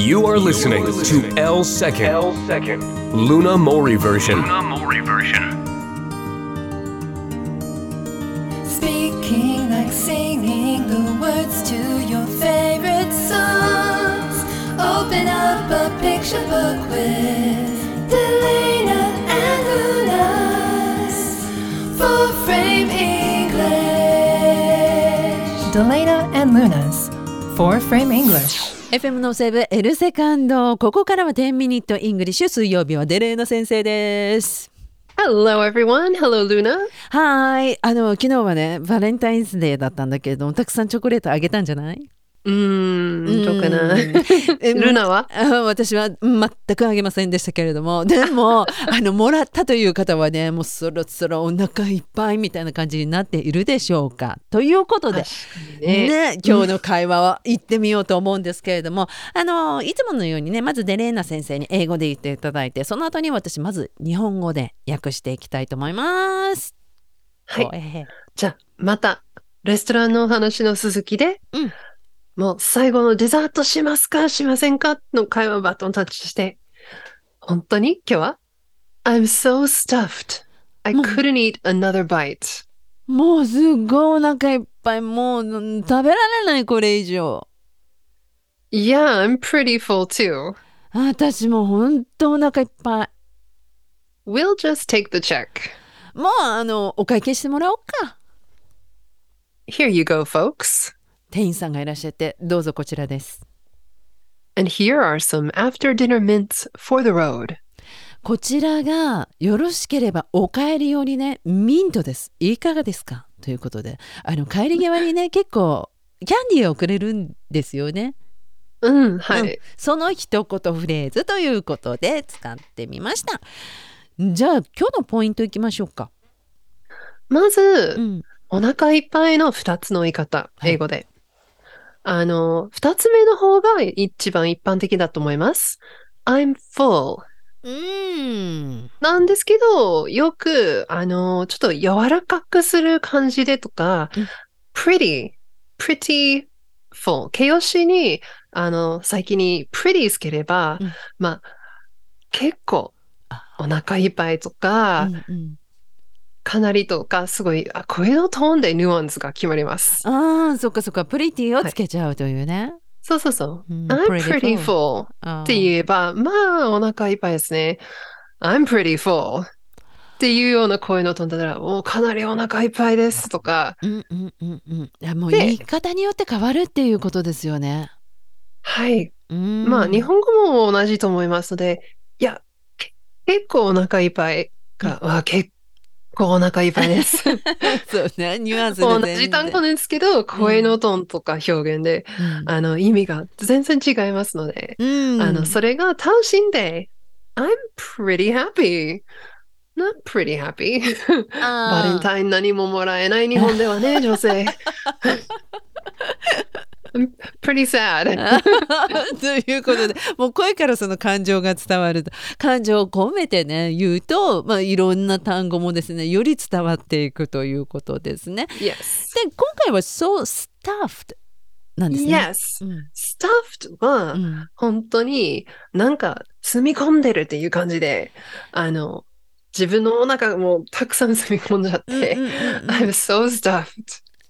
You are listening to L Second Luna Mori version. Speaking like singing the words to your favorite songs. Open up a picture book with Delana and Luna's full frame English. Delana and Luna's full frame English.FM のセブ L セカンド、ここからは10ミニットイングリッシュ。水曜日はデレーナ先生です。 Hello everyone, hello Luna。 はい、昨日はねバレンタインズデーだったんだけれども、たくさんチョコレートあげたんじゃない？どうかな。ルナは？私は全くあげませんでしたけれども、でももらったという方はね、もうそろそろお腹いっぱいみたいな感じになっているでしょうか。ということで、ね、今日の会話は行ってみようと思うんですけれども、いつものようにね、まずデレーナ先生に英語で言っていただいて、その後に私まず日本語で訳していきたいと思います。はい。じゃあまたレストランのお話の続きで。もう最後のデザートしますかしませんかの会話をバトンタッチして、本当に今日は I'm so stuffed I couldn't eat another bite。 もうすごいお腹いっぱい、もう食べられないこれ以上。 Yeah, I'm pretty full too。 私も本当お腹いっぱい。 We'll just take the check。 もうお会計してもらおうか。 Here you go folks。店員さんがいらっしゃって、どうぞこちらです。 And here are some after dinner mints for the road。 こちらがよろしければお帰り用にね、ミントです、いかがですかということで、帰り際にね結構キャンディーをくれるんですよね。その一言フレーズということで使ってみました。じゃあ今日のポイントいきましょうか。まず、お腹いっぱいの2つの言い方、英語で、はい、2つ目の方が一番一般的だと思います。I'm full。なんですけど、よく、ちょっと柔らかくする感じでとか、pretty full。形容詞に、先に pretty つければ、まあ、結構、お腹いっぱいとか、かなりとか、すごい、声のトーンでニュアンスが決まります。ああ、そっかそっか、プリティをつけちゃうというね。はい、そうそうそう。I'm pretty full って言えば、まあ、お腹いっぱいですね。I'm pretty full っていうような声のトーンだったら、もうかなりお腹いっぱいですとか。いや、もう言い方によって変わるっていうことですよね。はい。まあ、日本語も同じと思いますので、いや、結構お腹いっぱいが、お腹いっぱいです。そうね、ニュアンスで全然同じ単語ですけど、声のトーンとか表現で、意味が全然違いますので、それが楽しんで、I'm pretty happy, not pretty happy。 バレンタイン何ももらえない日本ではね、女性。Pretty sad ということで、もう声からその感情が伝わる、感情を込めてね言うと、まあ、いろんな単語もですねより伝わっていくということですね。Yes。 で今回は so stuffed なんですね。Yes、stuffed は、本当になんか住み込んでるっていう感じで、自分のお腹もたくさん住み込んじゃって、I'm so stuffed。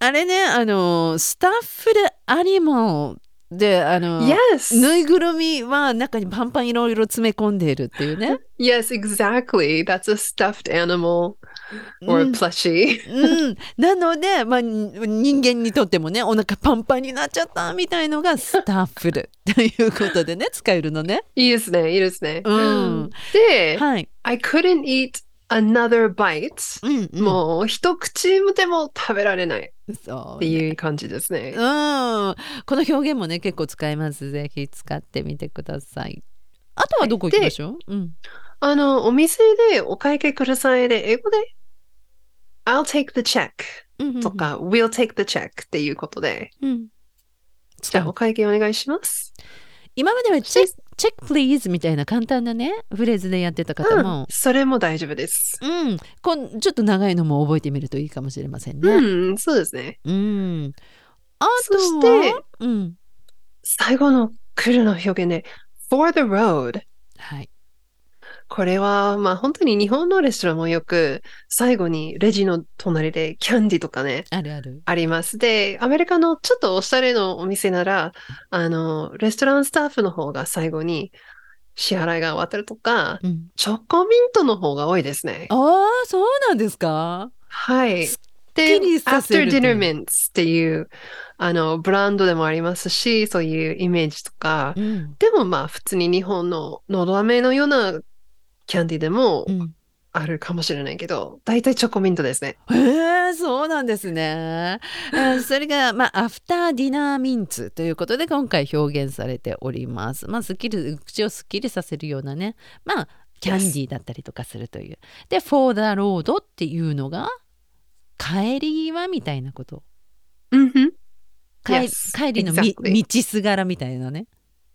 あれね、スタッフでアニマルで、Yes. ぬいぐるみは中にパンパンいろいろ詰め込んでいるっていうね。Yes, exactly. That's a stuffed animal or a plushie. なので、まあ、人間にとってもね、お腹パンパンになっちゃったみたいのがスタッフルということでね、使えるのね。いいですね、いいですね。で、はい、I couldn't eat another bite、もう一口でも食べられないっていう感じですね。この表現もね結構使います。ぜひ使ってみてください。あとはどこ行きましょう？お店でお会計くださいで、英語で I'll take the check とか、We'll take the check っていうことで、じゃあお会計お願いします。今まではチェックプリーズみたいな簡単なねフレーズでやってた方も、それも大丈夫です。ちょっと長いのも覚えてみるといいかもしれませんね。そうですね。あとは、そして、最後の来るの表現ね。for the road。はい。これは、まあ本当に日本のレストランもよく最後にレジの隣でキャンディとかね。あるある。あります。で、アメリカのちょっとおしゃれのお店なら、レストランスタッフの方が最後に支払いが終わってるとか、うん、チョコミントの方が多いですね。ああ、そうなんですか？はい。で、After Dinner Mints っていうブランドでもありますし、そういうイメージとか、うん、でもまあ普通に日本ののど飴のようなキャンディでもあるかもしれないけど、うん、大体チョコミントですね。そうなんですね。それが、まあ、アフターディナーミンツということで今回表現されております。まあ、口をすっきりさせるようなね、まあ、キャンディだったりとかするという。で、for the road っていうのが帰り際みたいなこと。うんふん。帰りの、exactly. 道すがらみたいなね。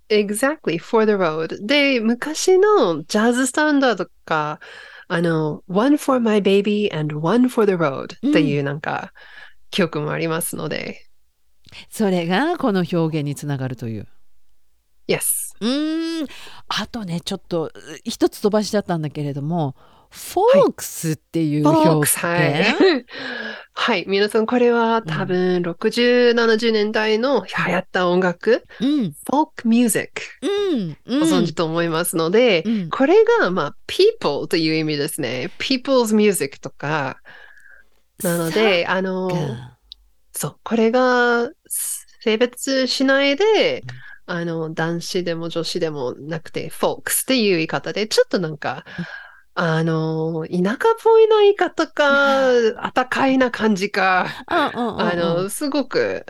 Exactly, for the road. で、昔のジャズスタンダードとか、One for my baby and one for the road っていうなんか、曲もありますので。それがこの表現につながるという。Yes. あとね、ちょっと一つ飛ばしだったんだけれども、フォークスっていう表現。はい。はい、皆さんこれは多分60、70年代の流行った音楽、うん、フォークミュージック、うんうん、ご存知と思いますので、うん、これがまあ people という意味ですね。people's music とかなので、そうこれが性別しないで、男子でも女子でもなくて、フォークスっていう言い方でちょっとなんか、うん、田舎っぽいな言い方か、あたかいな感じか、すごく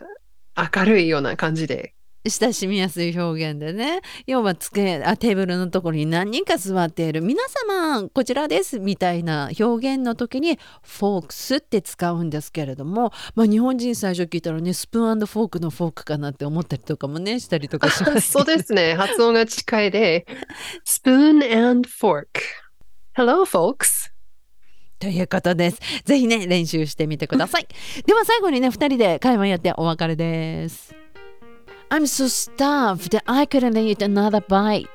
明るいような感じで。親しみやすい表現でね。要はテーブルのところに何人か座っている。皆様、こちらです。みたいな表現の時に、フォークスって使うんですけれども、まあ、日本人最初聞いたらね、スプーン&フォークのフォークかなって思ったりとかもね、したりとかします。そうですね。発音が近いで、スプーン&フォーク。Hello, folks! ということです。ぜひね、練習してみてください。では最後にね、2人で会話やってお別れです。I'm so stuffed, I couldn't eat another bite.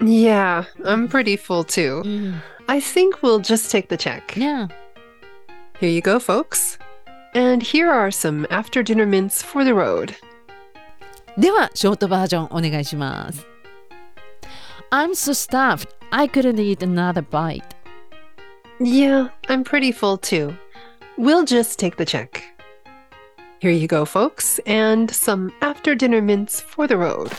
Yeah, I'm pretty full too.、Mm. I think we'll just take the check. Yeah. Here you go, folks. And here are some after-dinner mints for the road. では、ショートバージョンお願いします。I'm so stuffed.I couldn't eat another bite. Yeah, I'm pretty full too. We'll just take the check. Here you go, folks, and some after-dinner mints for the road.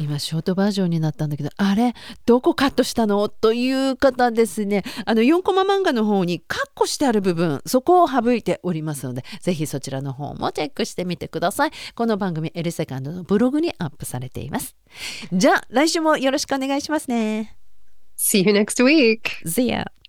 今ショートバージョンになったんだけど、あれどこカットしたのという方ですね。4コマ漫画の方にカッコしてある部分、そこを省いておりますので、ぜひそちらの方もチェックしてみてください。この番組エルセカンドのブログにアップされています。じゃあ来週もよろしくお願いしますね。See you next week. See ya.